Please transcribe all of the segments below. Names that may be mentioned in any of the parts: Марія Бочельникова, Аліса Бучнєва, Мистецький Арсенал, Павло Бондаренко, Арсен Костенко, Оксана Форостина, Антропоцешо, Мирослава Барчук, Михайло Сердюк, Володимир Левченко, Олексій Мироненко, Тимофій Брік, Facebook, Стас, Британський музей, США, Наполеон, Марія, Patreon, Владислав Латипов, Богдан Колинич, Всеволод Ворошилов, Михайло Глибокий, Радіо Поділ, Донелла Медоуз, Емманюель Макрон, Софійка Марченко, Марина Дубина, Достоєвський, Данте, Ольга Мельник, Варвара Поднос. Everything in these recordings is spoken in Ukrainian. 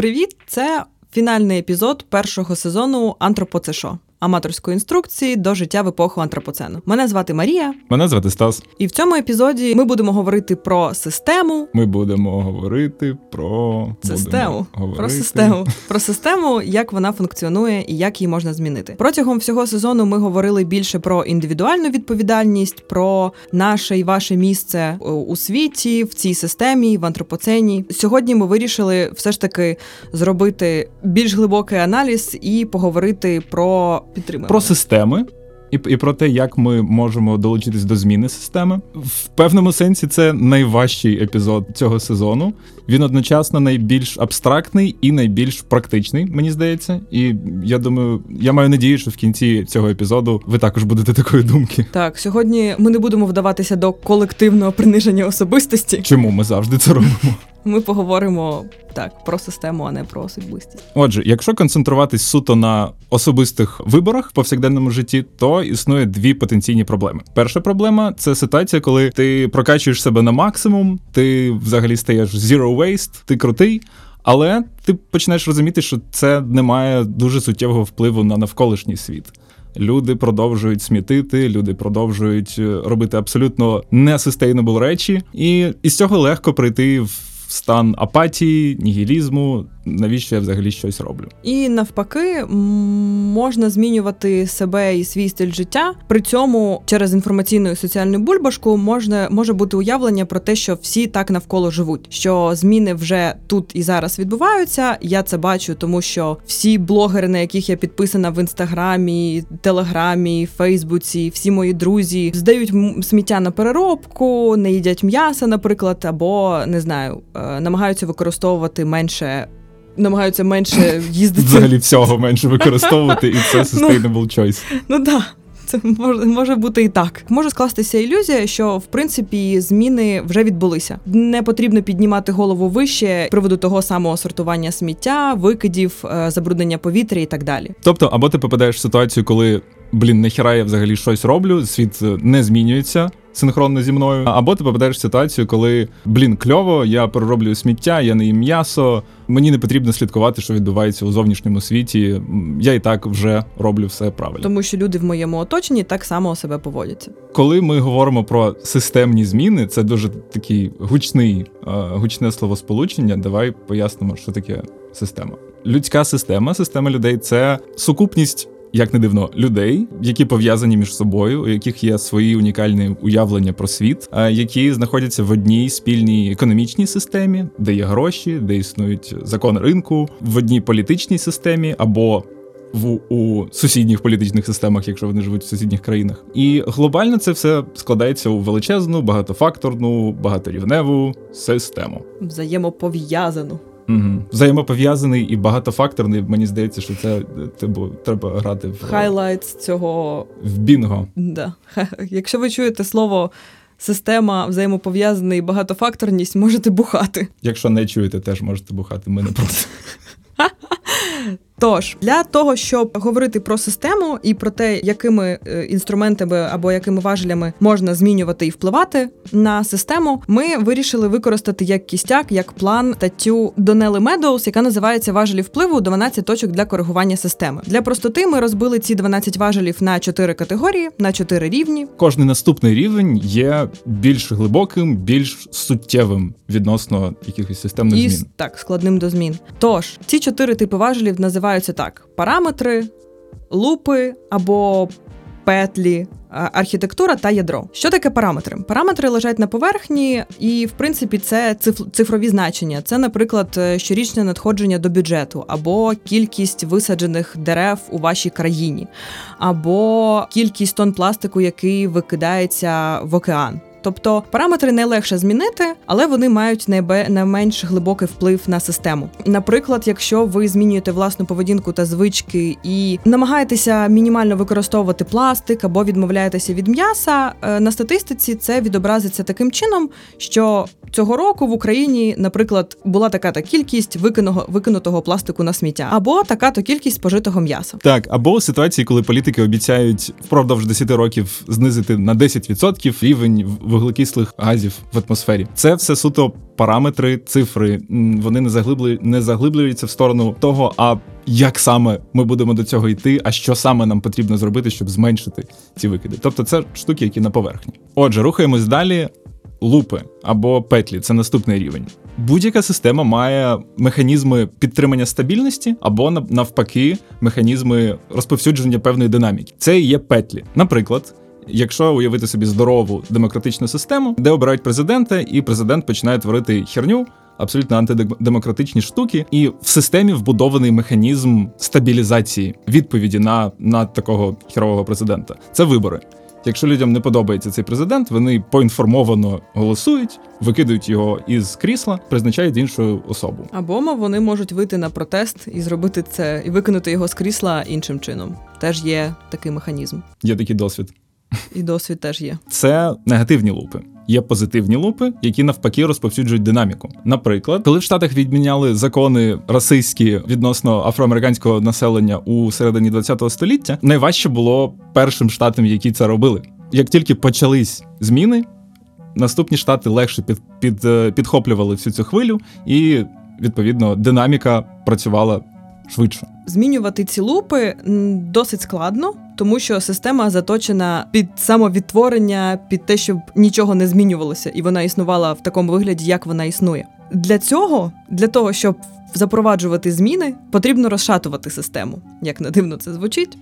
Привіт! Це фінальний епізод першого сезону «Антропоцешо» – аматорської інструкції до життя в епоху антропоцену. Мене звати Марія. Мене звати Стас. І в цьому епізоді ми будемо говорити про систему. Ми будемо говорити про... Систему. Про систему. Про систему, як вона функціонує і як її можна змінити. Протягом всього сезону ми говорили більше про індивідуальну відповідальність, про наше і ваше місце у світі, в цій системі, в антропоцені. Сьогодні ми вирішили все ж таки зробити більш глибокий аналіз і поговорити про... Про системи і про те, як ми можемо долучитись до зміни системи. В певному сенсі це найважчий епізод цього сезону. Він одночасно найбільш абстрактний і найбільш практичний, мені здається. І я думаю, я маю надію, що в кінці цього епізоду ви також будете такої думки. Так, сьогодні ми не будемо вдаватися до колективного приниження особистості. Чому ми завжди це робимо? Ми поговоримо, так, про систему, а не про особистість. Отже, якщо концентруватись суто на особистих виборах в повсякденному житті, то існує дві потенційні проблеми. Перша проблема – це ситуація, коли ти прокачуєш себе на максимум, ти взагалі стаєш zero waste, ти крутий, але ти починаєш розуміти, що це не має дуже суттєвого впливу на навколишній світ. Люди продовжують смітити, люди продовжують робити абсолютно не-sustainable речі, і із цього легко прийти в стан апатії, нігілізму, навіщо я взагалі щось роблю. І навпаки, можна змінювати себе і свій стиль життя. При цьому через інформаційну і соціальну бульбашку може бути уявлення про те, що всі так навколо живуть, що зміни вже тут і зараз відбуваються. Я це бачу, тому що всі блогери, на яких я підписана в Інстаграмі, Телеграмі, Фейсбуці, всі мої друзі здають сміття на переробку, не їдять м'яса, наприклад, або, не знаю, намагаються використовувати менше... намагаються менше їздити. Взагалі всього менше використовувати, і це sustainable choice. Ну так. Це може бути і так. Може скластися ілюзія, що, в принципі, зміни вже відбулися. Не потрібно піднімати голову вище з приводу того самого сортування сміття, викидів, забруднення повітря і так далі. Тобто, або ти попадаєш в ситуацію, коли, нахіра я взагалі щось роблю, світ не змінюється синхронно зі мною, або ти попадаєш в ситуацію, коли, кльово, я перероблю сміття, я не їм м'ясо, мені не потрібно слідкувати, що відбувається у зовнішньому світі, я і так вже роблю все правильно. Тому що люди в моєму оточенні так само себе поводяться. Коли ми говоримо про системні зміни, це дуже такий гучне словосполучення, давай пояснимо, що таке система. Людська система, система людей – це сукупність, як не дивно, людей, які пов'язані між собою, у яких є свої унікальні уявлення про світ, які знаходяться в одній спільній економічній системі, де є гроші, де існують закони ринку, в одній політичній системі або у сусідніх політичних системах, якщо вони живуть в сусідніх країнах. І глобально це все складається у величезну, багатофакторну, багаторівневу систему. Взаємопов'язану. Угу. Взаємопов'язаний і багатофакторний, мені здається, що це треба грати в... Хайлайтс цього... В бінго. Да. Якщо ви чуєте слово «система», «взаємопов'язаний» і «багатофакторність», можете бухати. Якщо не чуєте, теж можете бухати, ми не проти. Тож, для того, щоб говорити про систему і про те, якими інструментами або якими важелями можна змінювати і впливати на систему, ми вирішили використати як кістяк, як план статтю Донелли Медоуз, яка називається «Важелі впливу – 12 точок для коригування системи». Для простоти ми розбили ці 12 важелів на 4 категорії, на 4 рівні. Кожний наступний рівень є більш глибоким, більш суттєвим відносно якихось системних змін. І, так, складним до змін. Тож, ці 4 типи важелів називають так: параметри, лупи або петлі, архітектура та ядро. Що таке параметри? Параметри лежать на поверхні і, в принципі, це цифрові значення. Це, наприклад, щорічне надходження до бюджету, або кількість висаджених дерев у вашій країні, або кількість тонн пластику, який викидається в океан. Тобто параметри найлегше змінити, але вони мають найменш глибокий вплив на систему. Наприклад, якщо ви змінюєте власну поведінку та звички і намагаєтеся мінімально використовувати пластик або відмовляєтеся від м'яса, на статистиці це відобразиться таким чином, що цього року в Україні, наприклад, була така-то кількість викинутого пластику на сміття, або така-то кількість спожитого м'яса. Так, або в ситуації, коли політики обіцяють впродовж 10 років знизити на 10% рівень вуглекислих газів в атмосфері. Це все суто параметри, цифри. Вони не заглиблюються в сторону того, а як саме ми будемо до цього йти, а що саме нам потрібно зробити, щоб зменшити ці викиди. Тобто це штуки, які на поверхні. Отже, рухаємось далі. Лупи або петлі – це наступний рівень. Будь-яка система має механізми підтримання стабільності або, навпаки, механізми розповсюдження певної динаміки. Це і є петлі. Наприклад, якщо уявити собі здорову демократичну систему, де обирають президента, і президент починає творити херню, абсолютно антидемократичні штуки, і в системі вбудований механізм стабілізації відповіді на такого херового президента. Це вибори. Якщо людям не подобається цей президент, вони поінформовано голосують, викидають його із крісла, призначають іншу особу. Або вони можуть вийти на протест і зробити це, і викинути його з крісла іншим чином. Теж є такий механізм. Є такий досвід. І досвід теж є. Це негативні лупи. Є позитивні лупи, які навпаки розповсюджують динаміку. Наприклад, коли в Штатах відміняли закони расистські відносно афроамериканського населення у середині 20-го століття, найважче було першим штатам, які це робили. Як тільки почались зміни, наступні штати легше підхоплювали всю цю хвилю, і, відповідно, динаміка працювала швидше. Змінювати ці лупи досить складно, тому що система заточена під самовідтворення, під те, щоб нічого не змінювалося, і вона існувала в такому вигляді, як вона існує. Для того, щоб запроваджувати зміни, потрібно розшатувати систему. Як не дивно це звучить.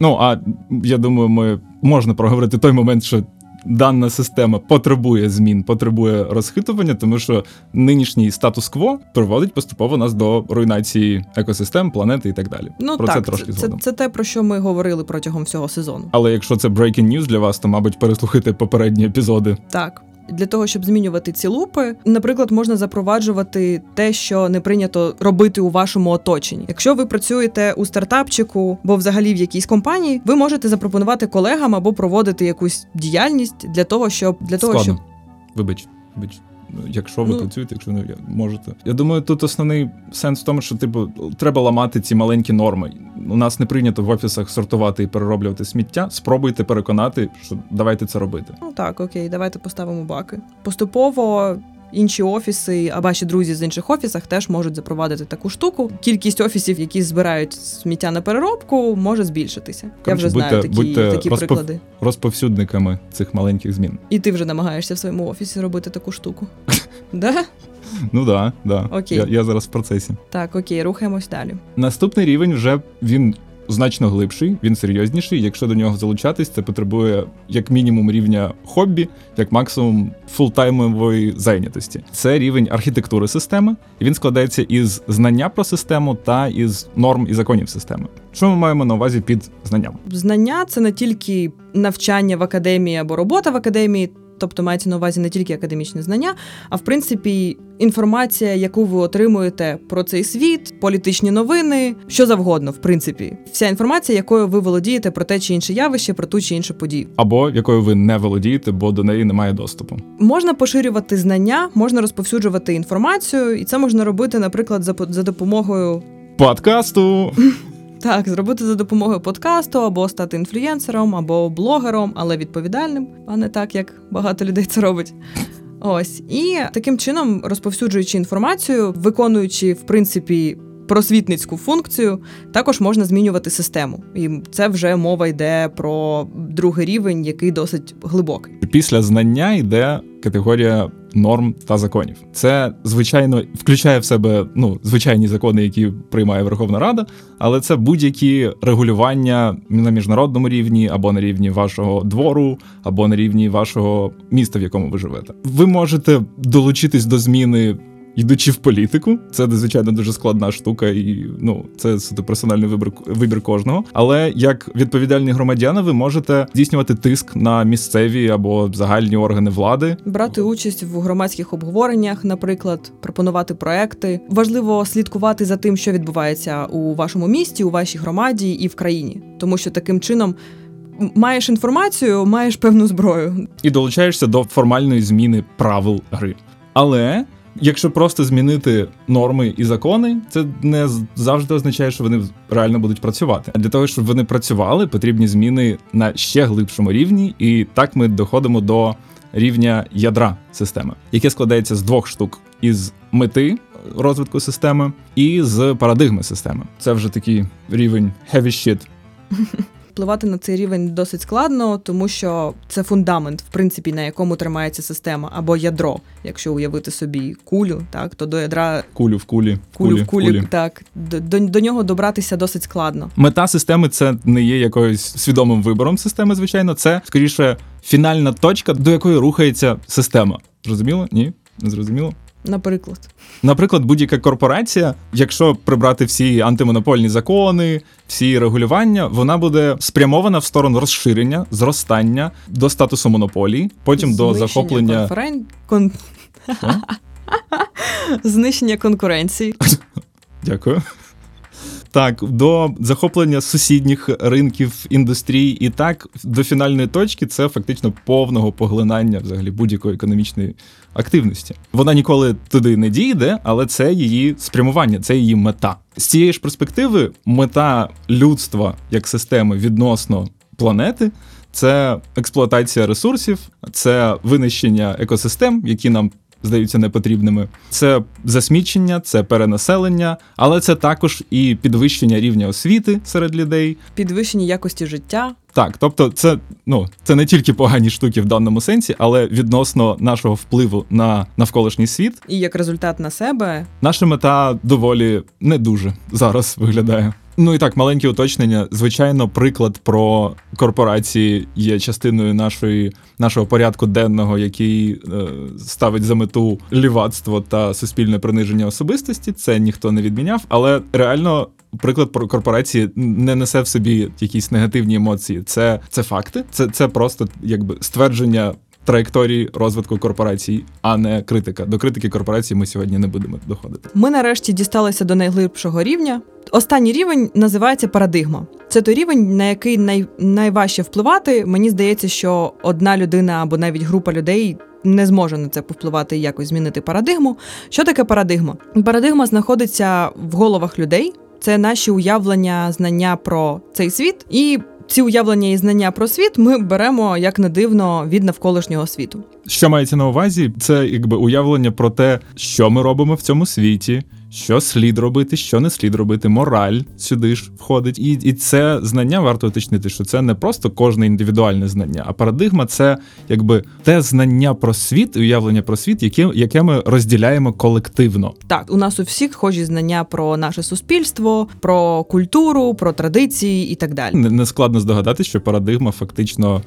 Я думаю, можна проговорити той момент, що дана система потребує змін, потребує розхитування, тому що нинішній статус-кво приводить поступово нас до руйнації екосистем, планети і так далі. Це те, про що ми говорили протягом всього сезону. Але якщо це breaking news для вас, то, мабуть, переслухайте попередні епізоди. Так. Для того, щоб змінювати ці лупи, наприклад, можна запроваджувати те, що не прийнято робити у вашому оточенні. Якщо ви працюєте у стартапчику, бо взагалі в якійсь компанії, ви можете запропонувати колегам або проводити якусь діяльність для того, щоб... Вибач. Якщо ви працюєте, якщо не можете. Я думаю, тут основний сенс в тому, що треба ламати ці маленькі норми. У нас не прийнято в офісах сортувати і перероблювати сміття. Спробуйте переконати, що давайте це робити. Давайте поставимо баки. Поступово інші офіси, а ваші друзі з інших офісах теж можуть запровадити таку штуку. Кількість офісів, які збирають сміття на переробку, може збільшитися. Я вже знаю такі приклади. Розповсюдниками цих маленьких змін. І ти вже намагаєшся в своєму офісі робити таку штуку. Да? Да. Окей. Я зараз в процесі. Так, окей, рухаємось далі. Наступний рівень вже він значно глибший, він серйозніший. Якщо до нього залучатись, це потребує як мінімум рівня хобі, як максимум фултаймової зайнятості. Це рівень архітектури системи, і він складається із знання про систему та із норм і законів системи. Що ми маємо на увазі під знанням? Знання – це не тільки навчання в академії або робота в академії, тобто мається на увазі не тільки академічні знання, а в принципі інформація, яку ви отримуєте про цей світ, політичні новини, що завгодно, в принципі. Вся інформація, якою ви володієте про те чи інше явище, про ту чи іншу подію. Або якою ви не володієте, бо до неї немає доступу. Можна поширювати знання, можна розповсюджувати інформацію, і це можна робити, наприклад, за допомогою... подкасту! Так, зробити за допомогою подкасту, або стати інфлюєнсером, або блогером, але відповідальним, а не так, як багато людей це робить. Ось. І таким чином, розповсюджуючи інформацію, виконуючи, в принципі, просвітницьку функцію, також можна змінювати систему. І це вже мова йде про другий рівень, який досить глибокий. Після знання йде категорія норм та законів. Це, звичайно, включає в себе, звичайні закони, які приймає Верховна Рада, але це будь-які регулювання на міжнародному рівні, або на рівні вашого двору, або на рівні вашого міста, в якому ви живете. Ви можете долучитись до зміни, йдучи в політику. Це, звичайно, дуже складна штука, і, це суто персональний вибір кожного. Але як відповідальні громадяни ви можете здійснювати тиск на місцеві або загальні органи влади. Брати участь в громадських обговореннях, наприклад, пропонувати проекти. Важливо слідкувати за тим, що відбувається у вашому місті, у вашій громаді і в країні. Тому що таким чином маєш інформацію, маєш певну зброю. І долучаєшся до формальної зміни правил гри. Але... якщо просто змінити норми і закони, це не завжди означає, що вони реально будуть працювати. А для того, щоб вони працювали, потрібні зміни на ще глибшому рівні, і так ми доходимо до рівня ядра системи, яке складається з двох штук: із мети розвитку системи і з парадигми системи. Це вже такий рівень heavy shit. Впливати на цей рівень досить складно, тому що це фундамент, в принципі, на якому тримається система, або ядро. Якщо уявити собі кулю, так, то до ядра... Кулю в кулі. Так, до нього добратися досить складно. Мета системи – це не є якоюсь свідомим вибором системи, звичайно. Це, скоріше, фінальна точка, до якої рухається система. Зрозуміло? Ні? Не зрозуміло? Наприклад, будь-яка корпорація, якщо прибрати всі антимонопольні закони, всі регулювання, вона буде спрямована в сторону розширення, зростання, до статусу монополії, потім до захоплення... Знищення конкуренції. Дякую. Так, до захоплення сусідніх ринків, індустрій, і так до фінальної точки це фактично повного поглинання взагалі будь-якої економічної активності. Вона ніколи туди не дійде, але це її спрямування, це її мета. З цієї ж перспективи мета людства як системи відносно планети – це експлуатація ресурсів, це винищення екосистем, які нам здаються непотрібними. Це засмічення, це перенаселення, але це також і підвищення рівня освіти серед людей. Підвищення якості життя. Так, тобто це не тільки погані штуки в даному сенсі, але відносно нашого впливу на навколишній світ. І як результат на себе. Наша мета доволі не дуже зараз виглядає. Ну і так, маленьке уточнення. Звичайно, приклад про корпорації є частиною нашого порядку денного, який ставить за мету лівацтво та суспільне приниження особистості. Це ніхто не відміняв, але реально приклад про корпорації не несе в собі якісь негативні емоції. Це факти, це просто якби ствердження траєкторії розвитку корпорацій, а не критика. До критики корпорацій ми сьогодні не будемо доходити. Ми нарешті дісталися до найглибшого рівня. Останній рівень називається парадигма. Це той рівень, на який найважче впливати. Мені здається, що одна людина або навіть група людей не зможе на це повпливати і якось змінити парадигму. Що таке парадигма? Парадигма знаходиться в головах людей. Це наші уявлення, знання про цей світ. І ці уявлення і знання про світ ми беремо, як не дивно, від навколишнього світу. Що мається на увазі? Це якби уявлення про те, що ми робимо в цьому світі, що слід робити, що не слід робити, мораль сюди ж входить. І це знання, варто уточнити, що це не просто кожне індивідуальне знання, а парадигма – це якби те знання про світ, уявлення про світ, яке ми розділяємо колективно. Так, у нас у всіх схожі знання про наше суспільство, про культуру, про традиції і так далі. Не складно здогадатися, що парадигма фактично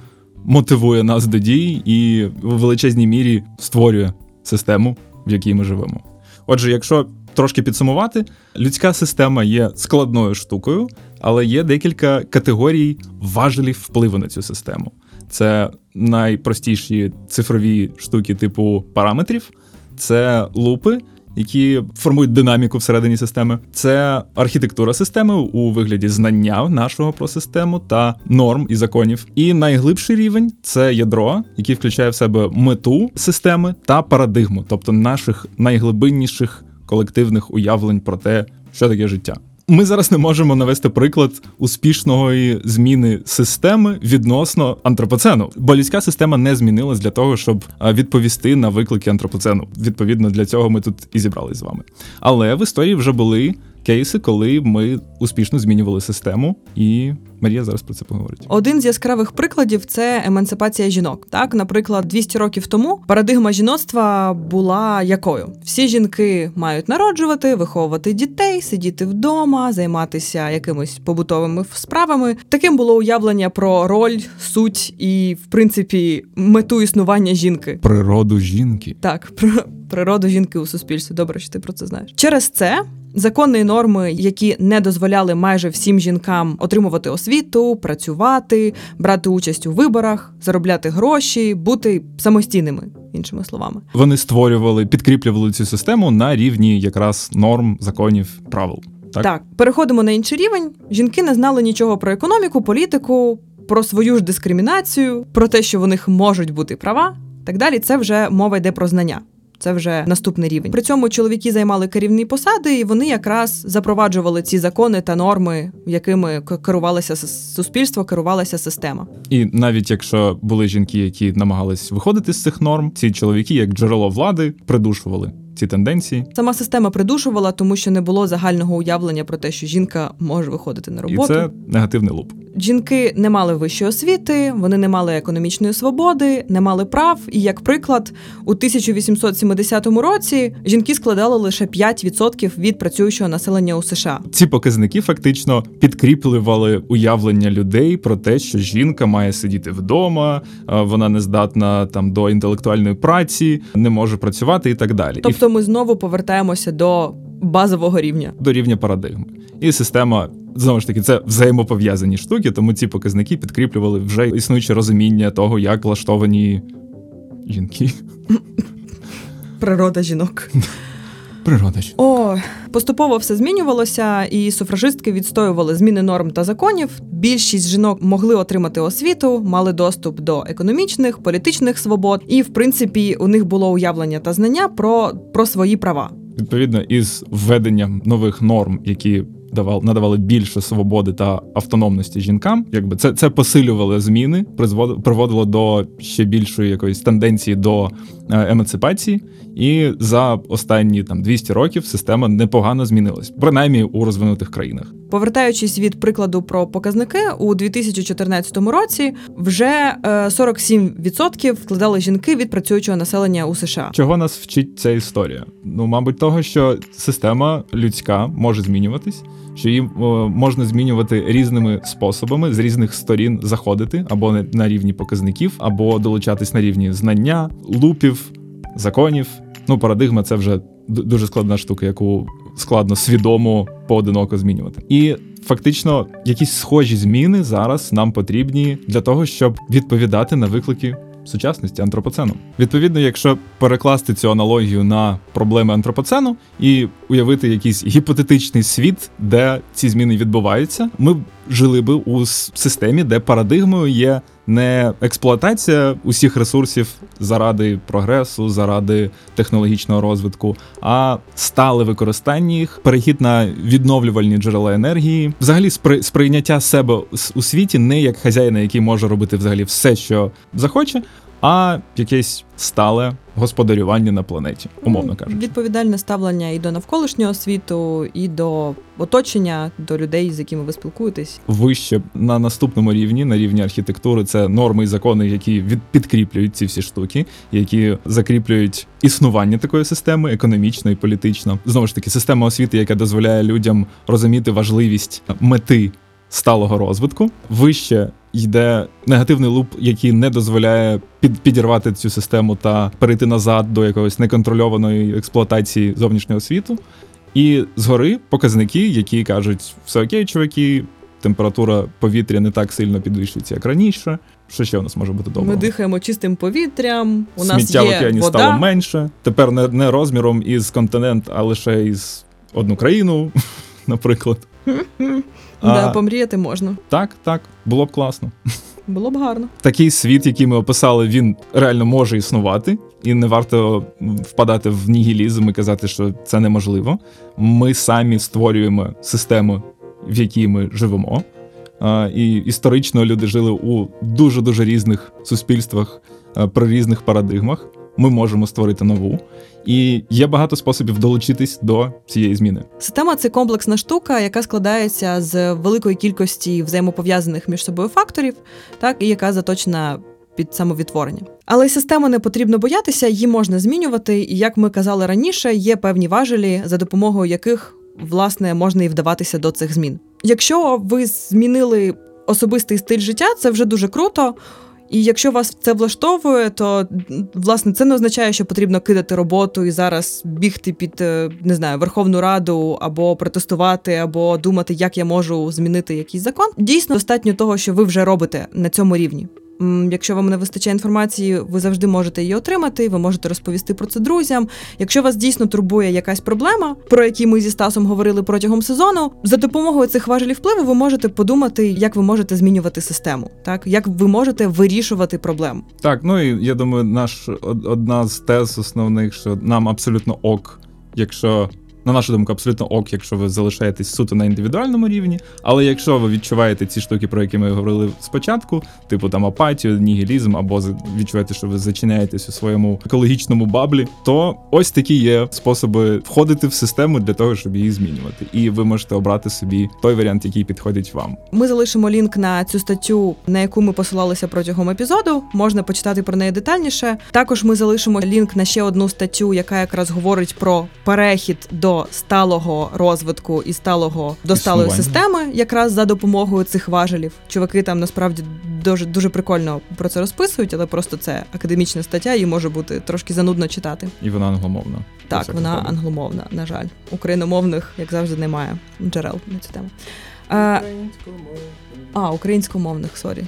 мотивує нас до дій і в величезній мірі створює систему, в якій ми живемо. Отже, якщо трошки підсумувати, людська система є складною штукою, але є декілька категорій важелів впливу на цю систему. Це найпростіші цифрові штуки типу параметрів, це лупи, які формують динаміку всередині системи, це архітектура системи у вигляді знання нашого про систему та норм і законів. І найглибший рівень – це ядро, яке включає в себе мету системи та парадигму, тобто наших найглибинніших колективних уявлень про те, що таке життя. Ми зараз не можемо навести приклад успішної зміни системи відносно антропоцену, бо людська система не змінилась для того, щоб відповісти на виклики антропоцену. Відповідно, для цього ми тут і зібрались з вами. Але в історії вже були кейси, коли ми успішно змінювали систему, і Марія зараз про це поговорить. Один з яскравих прикладів – це емансипація жінок. Так, наприклад, 200 років тому парадигма жіноцтва була якою? Всі жінки мають народжувати, виховувати дітей, сидіти вдома, займатися якимись побутовими справами. Таким було уявлення про роль, суть і, в принципі, мету існування жінки. Природу жінки. Так, природу жінки у суспільстві. Добре, що ти про це знаєш. Через це законні норми, які не дозволяли майже всім жінкам отримувати освіту, працювати, брати участь у виборах, заробляти гроші, бути самостійними, іншими словами. Вони створювали, підкріплювали цю систему на рівні якраз норм, законів, правил. Так. Переходимо на інший рівень. Жінки не знали нічого про економіку, політику, про свою ж дискримінацію, про те, що в них можуть бути права, так далі. Це вже мова йде про знання. Це вже наступний рівень. При цьому чоловіки займали керівні посади, і вони якраз запроваджували ці закони та норми, якими керувалося суспільство, керувалася система. І навіть якщо були жінки, які намагались виходити з цих норм, ці чоловіки, як джерело влади, придушували ці тенденції. Сама система придушувала, тому що не було загального уявлення про те, що жінка може виходити на роботу. І це негативний луп. Жінки не мали вищої освіти, вони не мали економічної свободи, не мали прав. І, як приклад, у 1870 році жінки складали лише 5% від працюючого населення у США. Ці показники фактично підкріплювали уявлення людей про те, що жінка має сидіти вдома, вона не здатна там до інтелектуальної праці, не може працювати і так далі. Тобто ми знову повертаємося до базового рівня. До рівня парадигми. І система, знову ж таки, це взаємопов'язані штуки, тому ці показники підкріплювали вже існуюче розуміння того, як влаштовані жінки. Природа жінок. Природа жінок. О, поступово все змінювалося, і суфражистки відстоювали зміни норм та законів. Більшість жінок могли отримати освіту, мали доступ до економічних, політичних свобод, і, в принципі, у них було уявлення та знання про свої права. Відповідно, із введенням нових норм, які надавали більше свободи та автономності жінкам, якби це посилювало зміни, приводило до ще більшої якоїсь тенденції до емансипації, і за останні 200 років система непогано змінилась, принаймні у розвинутих країнах. Повертаючись від прикладу про показники, у 2014 році вже 47% вкладали жінки від працюючого населення у США. Чого нас вчить ця історія? Мабуть, того, що система людська може змінюватись, що її можна змінювати різними способами, з різних сторін заходити, або на рівні показників, або долучатись на рівні знання, лупів, законів. Парадигма – це вже дуже складна штука, яку складно свідомо поодиноко змінювати. І фактично якісь схожі зміни зараз нам потрібні для того, щоб відповідати на виклики сучасності антропоцену. Відповідно, якщо перекласти цю аналогію на проблеми антропоцену і уявити якийсь гіпотетичний світ, де ці зміни відбуваються, ми жили би у системі, де парадигмою є не експлуатація усіх ресурсів заради прогресу, заради технологічного розвитку, а стале використання їх, перехід на відновлювальні джерела енергії, взагалі сприйняття себе у світі не як хазяїна, який може робити взагалі все, що захоче, а якесь стале господарювання на планеті, умовно кажучи. Відповідальне ставлення і до навколишнього світу, і до оточення, до людей, з якими ви спілкуєтесь. Вище на наступному рівні, на рівні архітектури, це норми і закони, які підкріплюють ці всі штуки, які закріплюють існування такої системи, економічно і політично. Знову ж таки, система освіти, яка дозволяє людям розуміти важливість мети сталого розвитку. Вище йде негативний луп, який не дозволяє підірвати цю систему та перейти назад до якогось неконтрольованої експлуатації зовнішнього світу. І згори показники, які кажуть, все окей, чуваки, температура повітря не так сильно підвищується, як раніше. Що ще у нас може бути доброго? Ми дихаємо чистим повітрям, у нас сміття в океані стало менше. Тепер не розміром із континент, а лише із одну країну, наприклад. Помріяти можна. Так. Було б класно. Було б гарно. Такий світ, який ми описали, він реально може існувати. І не варто впадати в нігілізм і казати, що це неможливо. Ми самі створюємо систему, в якій ми живемо. І історично люди жили у дуже-дуже різних суспільствах, при різних парадигмах. Ми можемо створити нову. І є багато способів долучитись до цієї зміни. Система – це комплексна штука, яка складається з великої кількості взаємопов'язаних між собою факторів, так, і яка заточена під самовідтворення. Але систему не потрібно боятися, її можна змінювати. І, як ми казали раніше, є певні важелі, за допомогою яких, власне, можна і вдаватися до цих змін. Якщо ви змінили особистий стиль життя, це вже дуже круто. І якщо вас це влаштовує, то, власне, це не означає, що потрібно кидати роботу і зараз бігти під, не знаю, Верховну Раду, або протестувати, або думати, як я можу змінити якийсь закон. Дійсно, достатньо того, що ви вже робите на цьому рівні. Якщо вам не вистачає інформації, ви завжди можете її отримати, ви можете розповісти про це друзям. Якщо вас дійсно турбує якась проблема, про які ми зі Стасом говорили протягом сезону, за допомогою цих важелів впливу ви можете подумати, як ви можете змінювати систему, так? Як ви можете вирішувати проблему. Так, ну і я думаю, одна з тез основних, що нам абсолютно ок, якщо... На нашу думку, абсолютно ок, якщо ви залишаєтесь суто на індивідуальному рівні, але якщо ви відчуваєте ці штуки, про які ми говорили спочатку, типу там апатію, нігілізм, або відчуваєте, що ви зачиняєтесь у своєму екологічному баблі, то ось такі є способи входити в систему для того, щоб її змінювати. І ви можете обрати собі той варіант, який підходить вам. Ми залишимо лінк на цю статтю, на яку ми посилалися протягом епізоду, можна почитати про неї детальніше. Також ми залишимо лінк на ще одну статтю, яка якраз говорить про перехід до сталого розвитку і сталої системи, якраз за допомогою цих важелів. Чуваки там насправді дуже, дуже прикольно про це розписують, але просто це академічна стаття, її може бути трошки занудно читати. І вона англомовна. Так, вона англомовна, на жаль. Україномовних, як завжди, немає джерел на цю тему. Українськомовних, сорі.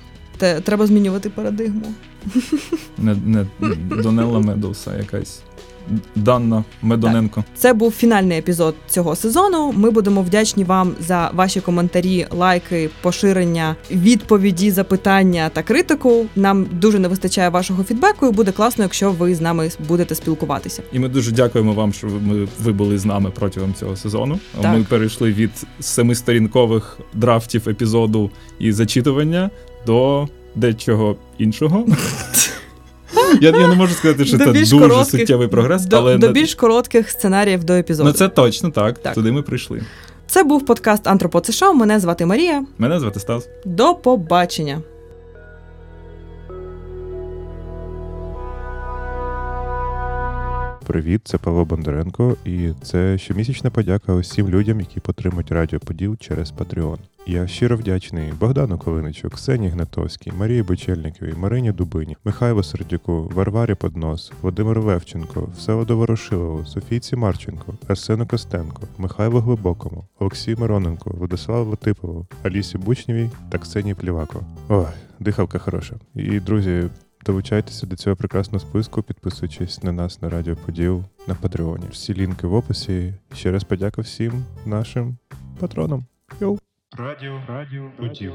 Треба змінювати парадигму. Не Донелла Медоуса якась. Данна Медоненко. Так. Це був фінальний епізод цього сезону. Ми будемо вдячні вам за ваші коментарі, лайки, поширення, відповіді, запитання та критику. Нам дуже не вистачає вашого фідбеку і буде класно, якщо ви з нами будете спілкуватися. І ми дуже дякуємо вам, що ви були з нами протягом цього сезону. Так. Ми перейшли від 7-сторінкових драфтів епізоду і зачитування до дечого іншого. Я не можу сказати, що це дуже суттєвий прогрес, але... До більш коротких сценаріїв до епізоду. Ну це точно, так. Туди ми прийшли. Це був подкаст Антропоцешо. Мене звати Марія. Мене звати Стас. До побачення. Привіт, це Павло Бондаренко, і це щомісячна подяка усім людям, які підтримують Радіо Поділ через Patreon. Я щиро вдячний Богдану Колиничу, Ксенії Гнатовській, Марії Бочельниковій, Марині Дубині, Михайлу Сердюку, Варварі Поднос, Володимиру Левченко, Всеволоду Ворошилову, Софійці Марченко, Арсену Костенко, Михайлу Глибокому, Олексію Мироненку, Владиславу Латипову, Алісі Бучнєвій та Ксенії Плівако. Ой, дихавка хороша. І, друзі, долучайтеся до цього прекрасного списку, підписуючись на нас на Радіо Поділ на Патреоні. Всі лінки в описі. Ще раз подяка всім нашим патронам. Йоу! Радіо Поділ.